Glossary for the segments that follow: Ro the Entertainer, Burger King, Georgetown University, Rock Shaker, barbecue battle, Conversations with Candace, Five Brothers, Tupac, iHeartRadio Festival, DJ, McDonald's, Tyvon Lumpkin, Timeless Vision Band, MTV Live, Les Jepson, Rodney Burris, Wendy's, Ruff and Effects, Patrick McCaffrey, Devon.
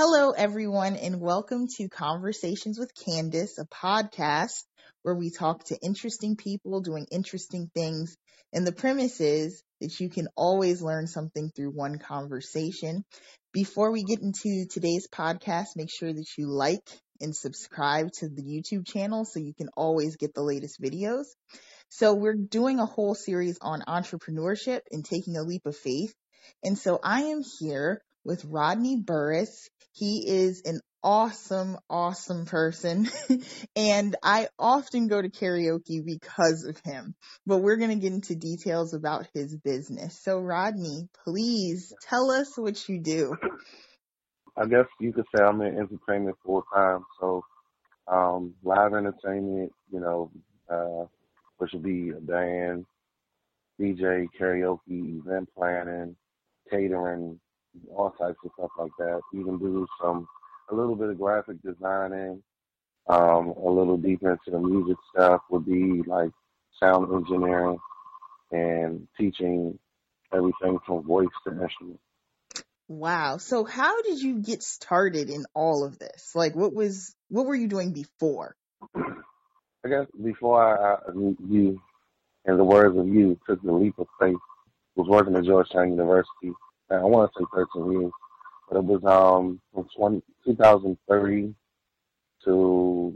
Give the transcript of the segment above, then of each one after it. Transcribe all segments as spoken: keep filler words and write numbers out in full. Hello, everyone, and welcome to Conversations with Candace, a podcast where we talk to interesting people doing interesting things. And the premise is that you can always learn something through one conversation. Before we get into today's podcast, make sure that you like and subscribe to the YouTube channel so you can always get the latest videos. So we're doing a whole series on entrepreneurship and taking a leap of faith. And so I am here with Rodney Burris. He is an awesome, awesome person. And I often go to karaoke because of him. But we're going to get into details about his business. So, Rodney, please tell us what you do. I guess you could say I'm in entertainment full time. So, um, live entertainment, you know, uh, which would be a band, D J, karaoke, event planning, catering, all types of stuff like that. Even do some, a little bit of graphic designing, um, a little deeper into the music stuff would be like sound engineering and teaching everything from voice to instrument. Wow. So how did you get started in all of this? Like what was, what were you doing before? I guess before I, I you, in the words of you, took the leap of faith, was working at Georgetown University. I want to say thirteen years, but it was um from twenty thirteen to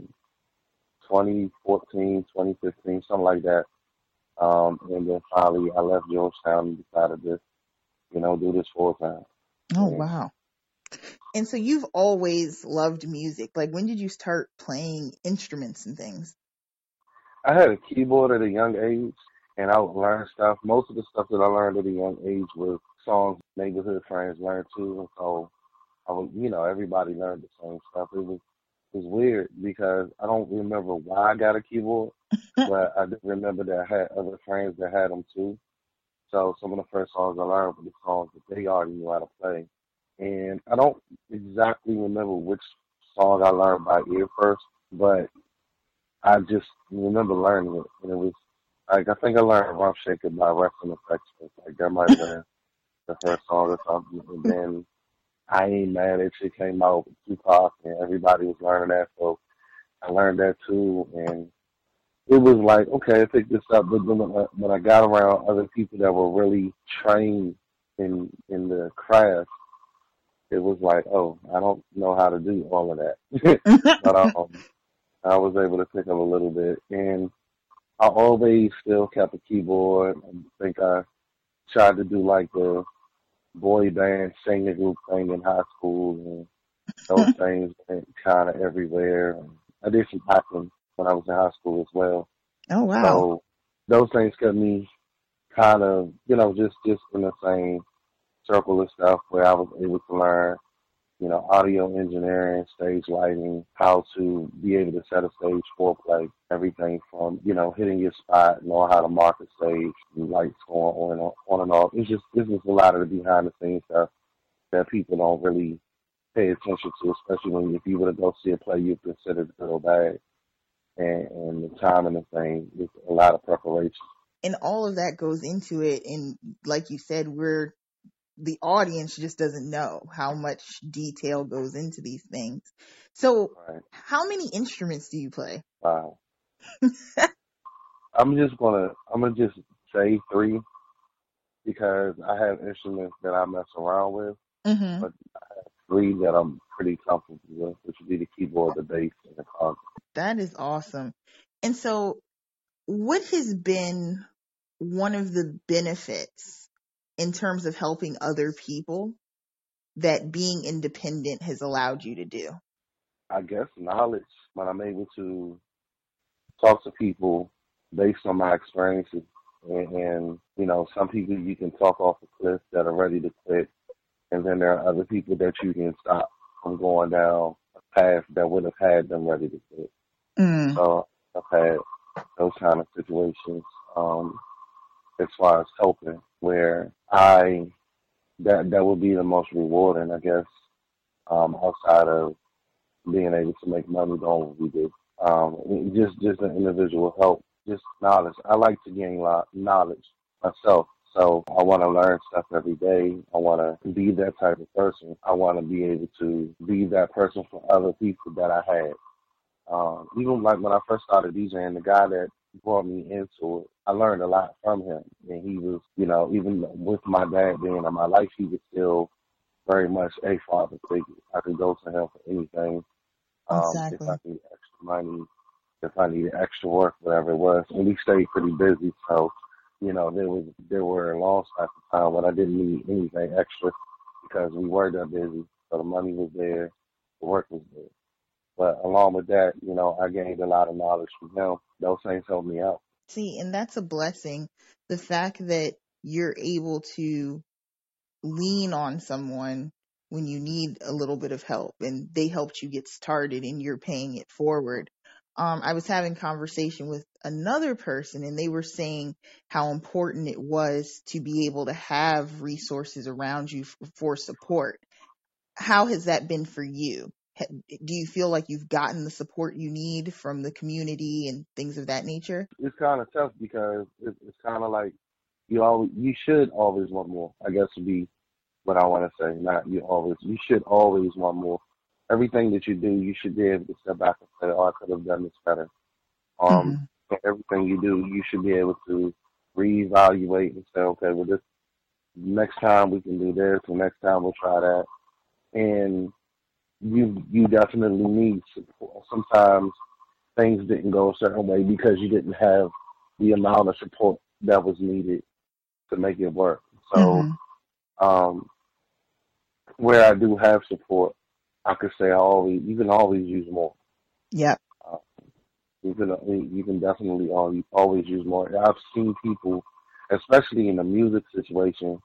twenty fourteen, twenty fifteen, something like that. Um, and then finally, I left Georgetown and decided to, you know, do this full time. Oh, and, wow. And so you've always loved music. Like, when did you start playing instruments and things? I had a keyboard at a young age, and I would learn stuff. Most of the stuff that I learned at a young age was songs neighborhood friends learned too, and so I was, you know, everybody learned the same stuff. It was it was weird because I don't remember why I got a keyboard, but I do remember that I had other friends that had them too. So some of the first songs I learned were the songs that they already knew how to play, and I don't exactly remember which song I learned by ear first, but I just remember learning it, and it was like I think I learned Rock Shaker by Ruff and Effects. Like that might have been the first song or something, and then I Ain't Mad At You came out with Tupac, and everybody was learning that, so I learned that too, and it was like, okay, I picked this up, but when I got around other people that were really trained in in the craft, it was like, oh, I don't know how to do all of that, but um, I was able to pick up a little bit, and I always still kept a keyboard. I think I tried to do like the boy band singing group thing in high school, and those things went kind of everywhere. I did some acting when I was in high school as well. Oh wow! So those things kept me kind of, you know, just just in the same circle of stuff where I was able to learn, you know, audio engineering, stage lighting, how to be able to set a stage foreplay, everything from, you know, hitting your spot, knowing how to mark a stage, lights going on and on, on and off. It's just, it's just a lot of the behind the scenes stuff that people don't really pay attention to, especially when if you were to go see a play, you'd consider the little bag. And, and the time and the thing, it's a lot of preparation. And all of that goes into it. And like you said, we're, the audience just doesn't know how much detail goes into these things. So right. How many instruments do you play? Wow. I'm just going to, I'm going to just say three because I have instruments that I mess around with, mm-hmm. but I have three that I'm pretty comfortable with, which would be the keyboard, the bass, and the concert. That is awesome. And so what has been one of the benefits in terms of helping other people that being independent has allowed you to do? I guess knowledge. When I'm able to talk to people based on my experiences and, and, you know, some people you can talk off a cliff that are ready to quit. And then there are other people that you can stop from going down a path that would have had them ready to quit. Mm. So I've had those kind of situations. Um, as far as helping, where I, that that would be the most rewarding, I guess, um, outside of being able to make money doing what we do. Um, just, just an individual help, just knowledge. I like to gain knowledge myself, So I want to learn stuff every day. I want to be that type of person. I want to be able to be that person for other people that I had. Um, even like when I first started DJing, the guy that brought me into it, I learned a lot from him. And he was, you know, even with my dad being in my life, he was still very much a father figure. I could go to him for anything. Um, exactly. If I need extra money, if I needed extra work, whatever it was. And we stayed pretty busy, so, you know, there was there were long stretches of time when I didn't need anything extra because we were that busy. So the money was there, the work was there. But along with that, you know, I gained a lot of knowledge from him. Those things helped me out. See, and that's a blessing. The fact that you're able to lean on someone when you need a little bit of help and they helped you get started and you're paying it forward. Um, I was having a conversation with another person and they were saying how important it was to be able to have resources around you for, for support. How has that been for you? Do you feel like you've gotten the support you need from the community and things of that nature? It's kind of tough because it's, it's kind of like you always, you should always want more, I guess would be what I want to say. Not you always, you should always want more. Everything that you do, you should be able to step back and say, oh, I could have done this better. Um, mm-hmm. Everything you do, you should be able to reevaluate and say, okay, well, this next time we can do this, and next time we'll try that. And you you definitely need support. Sometimes things didn't go a certain way because you didn't have the amount of support that was needed to make it work. So mm-hmm. um, where I do have support, I could say I always you can always use more. Yeah. Uh, you can you can definitely always, always use more. I've seen people, especially in the music situation,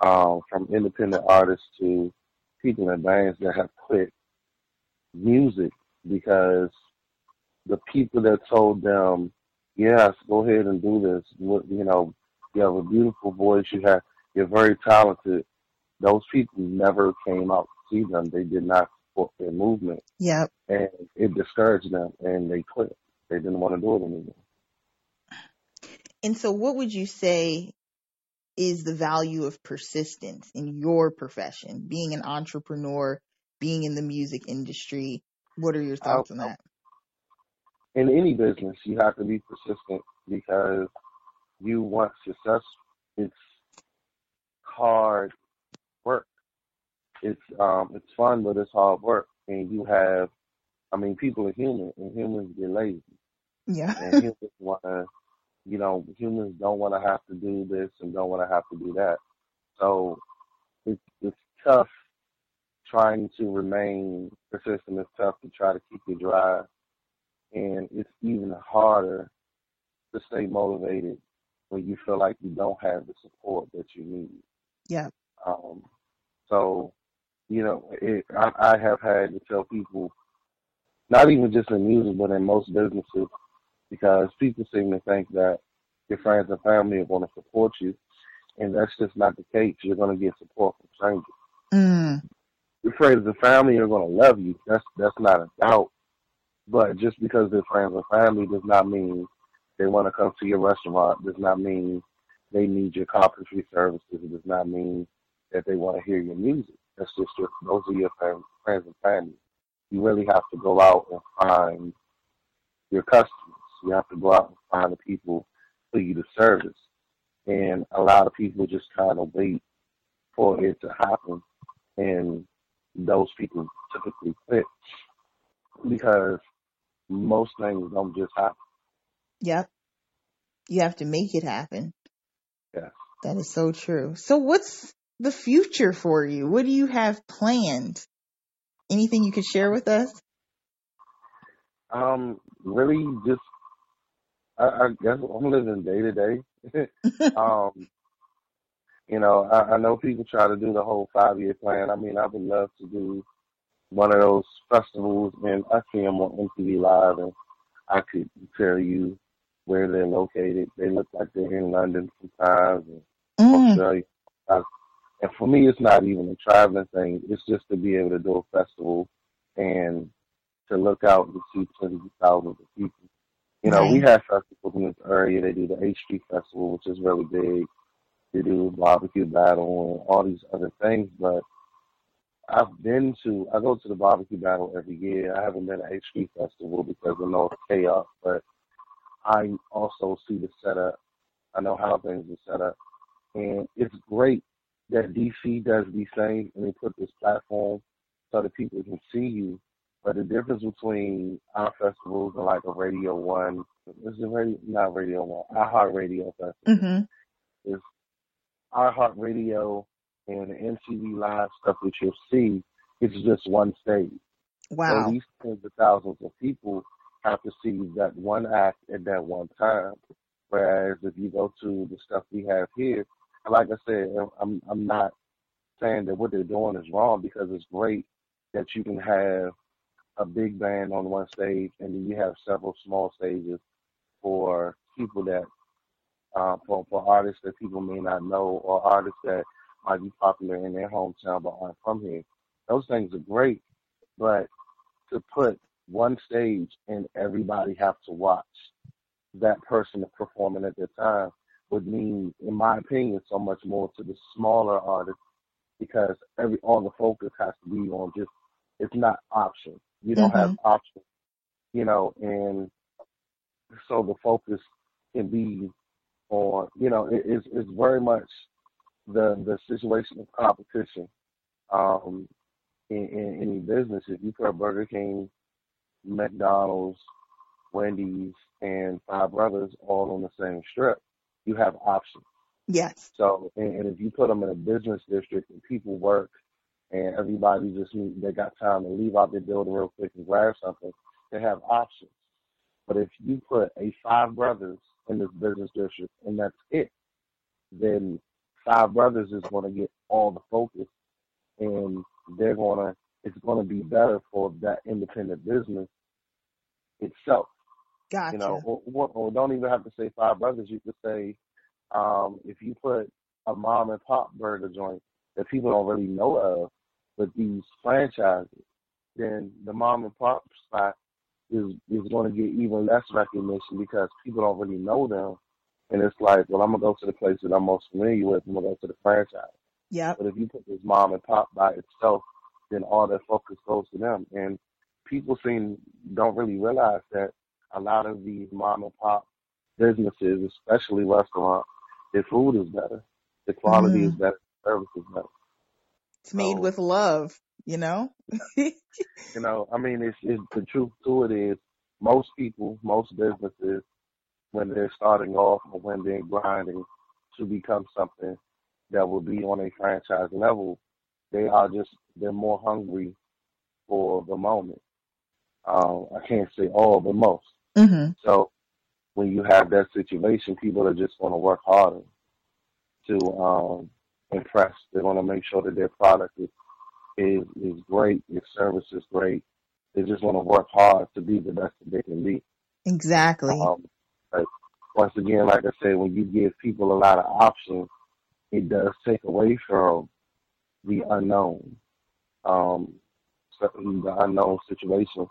uh, from independent artists to people in bands that have quit music because the people that told them, yes, go ahead and do this. You know, you have a beautiful voice. You have, you're very talented. Those people never came out to see them. They did not support their movement. Yep. And it discouraged them, and they quit. They didn't want to do it anymore. And so what would you say is the value of persistence in your profession, being an entrepreneur, being in the music industry? What are your thoughts I, on that? In any business, you have to be persistent because you want success. It's hard work. It's um, it's fun, but it's hard work. And you have, I mean, people are human, and humans get lazy. Yeah. And humans want to, you know, humans don't want to have to do this and don't want to have to do that. So it's, it's tough trying to remain persistent. It's tough to try to keep your drive. And it's even harder to stay motivated when you feel like you don't have the support that you need. Yeah. Um, so, you know, it, I, I have had to tell people, not even just in music, but in most businesses, because people seem to think that your friends and family are going to support you, and that's just not the case. You're going to get support from strangers. Mm. Your friends and family are going to love you. That's that's not a doubt. But just because they're friends and family does not mean they want to come to your restaurant, does not mean they need your carpentry services, it does not mean that they want to hear your music. That's just your, those are your friends, friends and family. You really have to go out and find your customers. You have to go out and find the people for you to service. And a lot of people just kind of wait for it to happen. And those people typically quit because most things don't just happen. Yep. You have to make it happen. Yes. That is so true. So what's the future for you? What do you have planned? Anything you could share with us? Um, really just, I, I guess I'm living day to day. Um, you know, I, I know people try to do the whole five-year plan. I mean, I would love to do one of those festivals, and I see them on M T V Live, and I could tell you where they're located. They look like they're in London sometimes, and mm. Australia. I, and for me, it's not even a traveling thing. It's just to be able to do a festival and to look out and see tens of thousands of people. You know, right. We have festivals in this area. They do the H Street Festival, which is really big. to do barbecue battle and all these other things, but I've been to, I go to the barbecue battle every year. I haven't been at H Street Festival because I know it's chaos, but I also see the setup. I know how things are set up. And it's great that D C does these things and they put this platform so that people can see you. But the difference between our festivals and like a Radio One, this is radio, not Radio One, iHeartRadio Festival. Mm-hmm. It's iHeartRadio and the M T V Live stuff that you'll see, it's just one stage. Wow. So these tens of thousands of people have to see that one act at that one time. Whereas if you go to the stuff we have here, and like I said, I'm I'm not saying that what they're doing is wrong, because it's great that you can have a big band on one stage and then you have several small stages for people that, uh, for, for artists that people may not know, or artists that might be popular in their hometown but aren't from here. Those things are great, but to put one stage and everybody have to watch that person performing at their time would mean, in my opinion, so much more to the smaller artists, because every all the focus has to be on just, it's not option. You don't mm-hmm. have options, you know, and so the focus can be on, you know, it, it's, it's very much the the situation of competition um, in, in any business. If you put Burger King, McDonald's, Wendy's, and Five Brothers all on the same strip, you have options. Yes. So, and, and if you put them in a business district and people work and everybody just, they got time to leave out their building real quick and grab something, they have options. But if you put a Five Brothers in this business district and that's it, then Five Brothers is going to get all the focus, and they're going to, it's going to be better for that independent business itself. Gotcha. You know, or, or, or don't even have to say Five Brothers. You could say, um, if you put a mom and pop burger joint that people don't really know of, but these franchises, then the mom and pop spot is is going to get even less recognition because people don't really know them. And it's like, well, I'm going to go to the place that I'm most familiar with. I'm going to go to the franchise. Yeah. But if you put this mom and pop by itself, then all that focus goes to them. And people seem don't really realize that a lot of these mom and pop businesses, especially restaurants, their food is better. The quality mm. is better. The service is better. It's so, made with love, you know? You know, I mean, it's, it's the truth to it is most people, most businesses, when they're starting off or when they're grinding to become something that will be on a franchise level, they are just, they're more hungry for the moment. Um, I can't say all, but most. Mm-hmm. So when you have that situation, people are just going to work harder to um, impress. They want to make sure that their product is, is, is great, their service is great. They just want to work hard to be the best that they can be. Exactly. Um, Like, once again, like I said, when you give people a lot of options, it does take away from the unknown, um, the unknown situation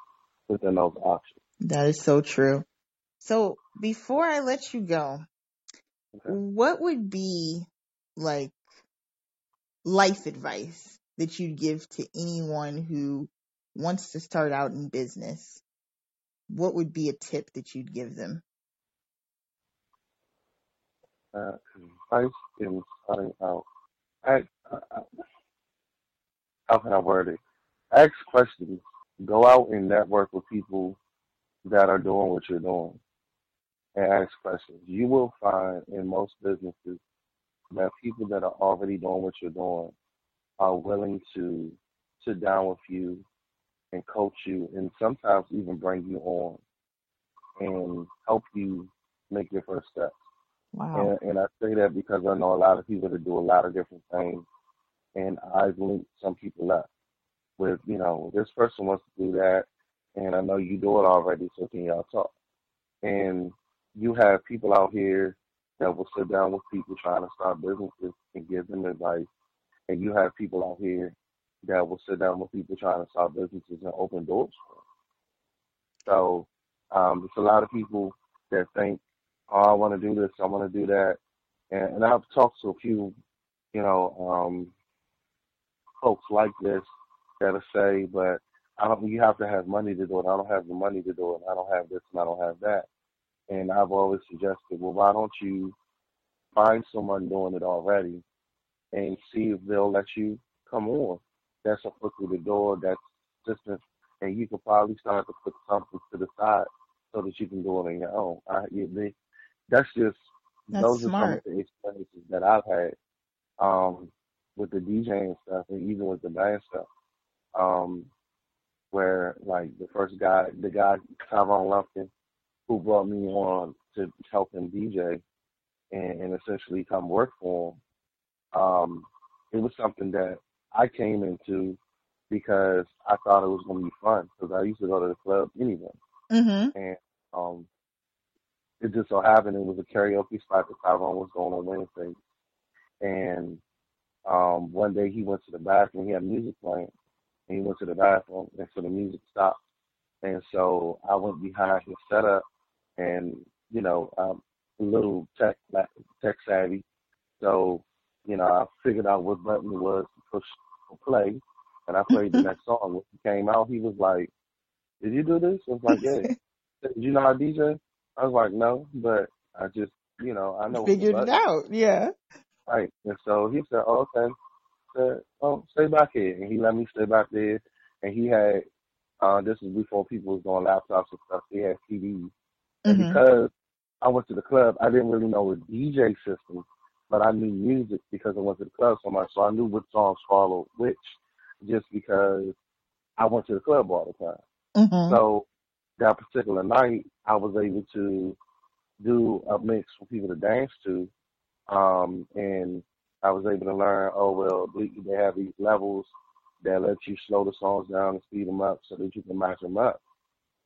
within those options. That is so true. So before I let you go, okay, what would be like life advice that you'd give to anyone who wants to start out in business? What would be a tip that you'd give them? Uh, advice in starting out. I, I, I, how can I word it? Ask questions. Go out and network with people that are doing what you're doing and ask questions. You will find in most businesses that people that are already doing what you're doing are willing to sit down with you and coach you and sometimes even bring you on and help you make your first steps. Wow. And, and I say that because I know a lot of people that do a lot of different things, and I've linked some people up with, you know, this person wants to do that, and I know you do it already, so can y'all talk? And you have people out here that will sit down with people trying to start businesses and give them advice, and you have people out here that will sit down with people trying to start businesses and open doors for them. So um, there's a lot of people that think, oh, I want to do this, I want to do that, And, and I've talked to a few, you know, um, folks like this that'll say, but I don't, you have to have money to do it. I don't have the money to do it. I don't have this and I don't have that. And I've always suggested, well, why don't you find someone doing it already and see if they'll let you come on. That's a foot through the door. That's distance. And you could probably start to put something to the side so that you can do it on your own. I, they, that's just, that's those smart. Are some of the experiences that I've had um, with the DJing stuff and even with the band stuff. Um, where like the first guy, the guy, Tyvon Lumpkin, who brought me on to help him D J and, and essentially come work for him. Um, it was something that I came into because I thought it was going to be fun because I used to go to the club anyway. Mm-hmm. And um, it just so happened it was a karaoke spot that Tyvon was going on Wednesday. And um, one day he went to the bathroom. He had music playing. And he went to the bathroom, and so the music stopped. And so I went behind his setup. And, you know, I'm a little tech, tech savvy. So, you know, I figured out what button it was to push for play. And I played the next song. When he came out, he was like, did you do this? I was like, yeah. Did you know how to D J? I was like, no, but I just, you know, I know. Figured it out, yeah. Right. And so he said, oh, okay. I said, oh, stay back here. And he let me stay back there. And he had, uh, this was before people was doing laptops and stuff. He had C Ds. And mm-hmm. because I went to the club, I didn't really know a D J system, but I knew music because I went to the club so much. So I knew what songs followed which just because I went to the club all the time. Mm-hmm. So that particular night, I was able to do a mix for people to dance to. Um, and I was able to learn, oh, well, they have these levels that let you slow the songs down and speed them up so that you can match them up.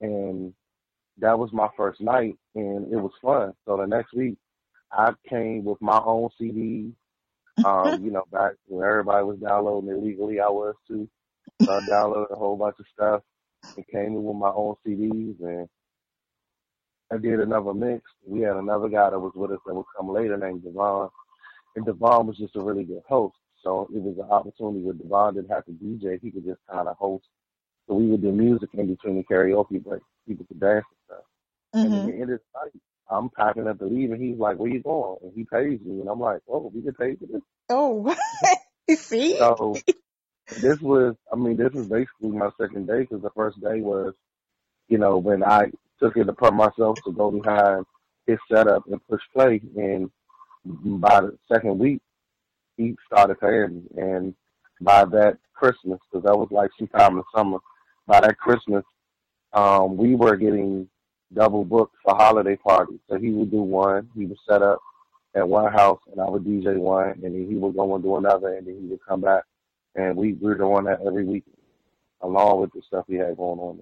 And that was my first night, and it was fun. So the next week, I came with my own C D. Um, you know, back when everybody was downloading illegally, I was too. So I downloaded a whole bunch of stuff. And came in with my own C Ds, and I did another mix. We had another guy that was with us that would come later named Devon, and Devon was just a really good host. So it was an opportunity where Devon didn't have to D J. He could just kind of host. So we would do music in between the karaoke break. People could dance and stuff. Mm-hmm. And at the end of the night, I'm packing up to leave, and he's like, where you going? And he pays me, and I'm like, oh, we get paid for this? Oh, see? So, This was, I mean, this was basically my second day because the first day was, you know, when I took it upon myself to go behind his setup and push play. And by the second week, he started paying me. And by that Christmas, because that was like sometime in the summer, by that Christmas, um, we were getting double booked for holiday parties. So he would do one, he would set up at one house, and I would D J one, and then he would go and do another, and then he would come back. And we were doing that every week, along with the stuff we had going on.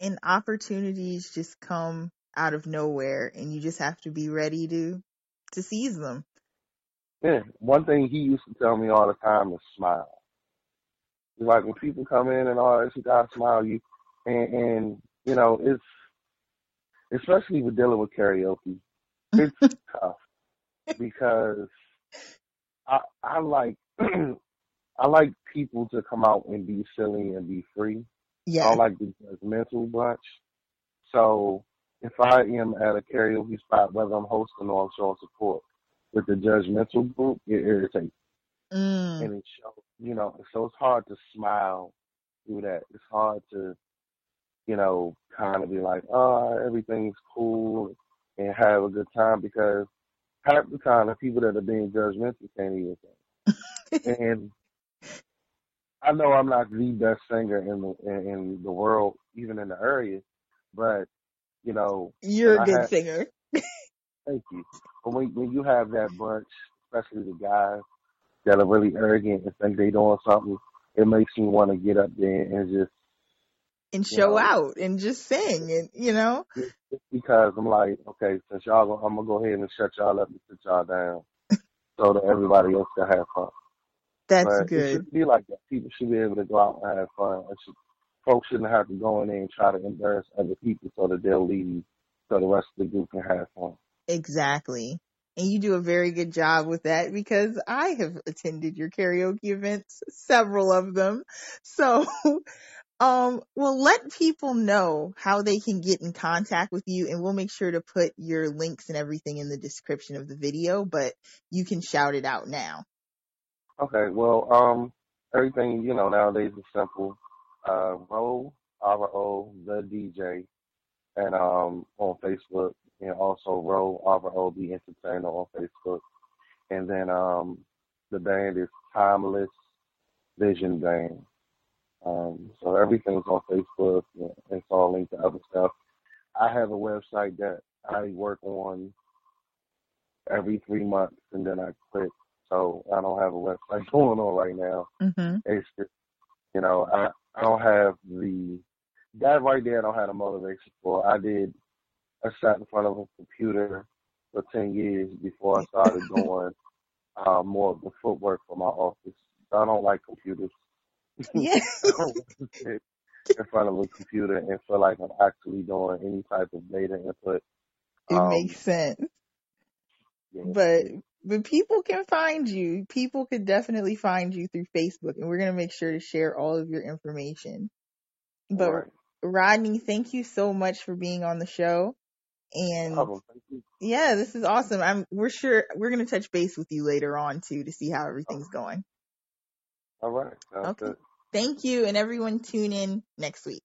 And opportunities just come out of nowhere, and you just have to be ready to to seize them. Yeah. One thing he used to tell me all the time is smile. It's like when people come in and all that, you gotta smile. You and, and you know, it's especially with dealing with karaoke, it's tough because I I like. I like people to come out and be silly and be free. Yeah. I like the judgmental bunch. So if I am at a karaoke spot, whether I'm hosting or I'm showing support, with the judgmental group, it irritates. Mm. And it shows, you know, so it's hard to smile through that. It's hard to, you know, kind of be like, oh, everything's cool and have a good time because half the time the people that are being judgmental can't even sing. And I know I'm not the best singer in the in the world, even in the area, but you know you're a good have, singer. Thank you. But when when you have that bunch, especially the guys that are really arrogant and think they're doing something, it makes me want to get up there and just and show know, out and just sing and you know. Just because I'm like, okay, since y'all, go, I'm gonna go ahead and shut y'all up and sit y'all down, so that everybody else can have fun. That's but good. It should be like that. People should be able to go out and have fun. Should, folks shouldn't have to go in there and try to embarrass other people so that they'll leave so the rest of the group can have fun. Exactly. And you do a very good job with that because I have attended your karaoke events, several of them. So, um, well, let people know how they can get in contact with you, and we'll make sure to put your links and everything in the description of the video, but you can shout it out now. Okay. Well, um, everything, you know, nowadays is simple. Uh, Ro, R O, the D J, and um, on Facebook. And also Ro, R O, the Entertainer on Facebook. And then um, the band is Timeless Vision Band. Um, so everything's on Facebook. Yeah, it's all linked to other stuff. I have a website that I work on every three months, and then I quit. So I don't have a website going on right now. Mm-hmm. It's just, you know, I, I don't have the, that right there I don't have the motivation for. I did. I sat in front of a computer for ten years before I started doing uh, more of the footwork for my office. I don't like computers. Yeah. I don't want to sit in front of a computer and feel like I'm actually doing any type of data input. It um, makes sense. Yeah. But but people can find you. People could definitely find you through Facebook, and we're going to make sure to share all of your information. But right. Rodney, thank you so much for being on the show. And oh, yeah, this is awesome. I'm, we're sure we're going to touch base with you later on too, to see how everything's going. All right. Sounds okay. Good. Thank you. And everyone tune in next week.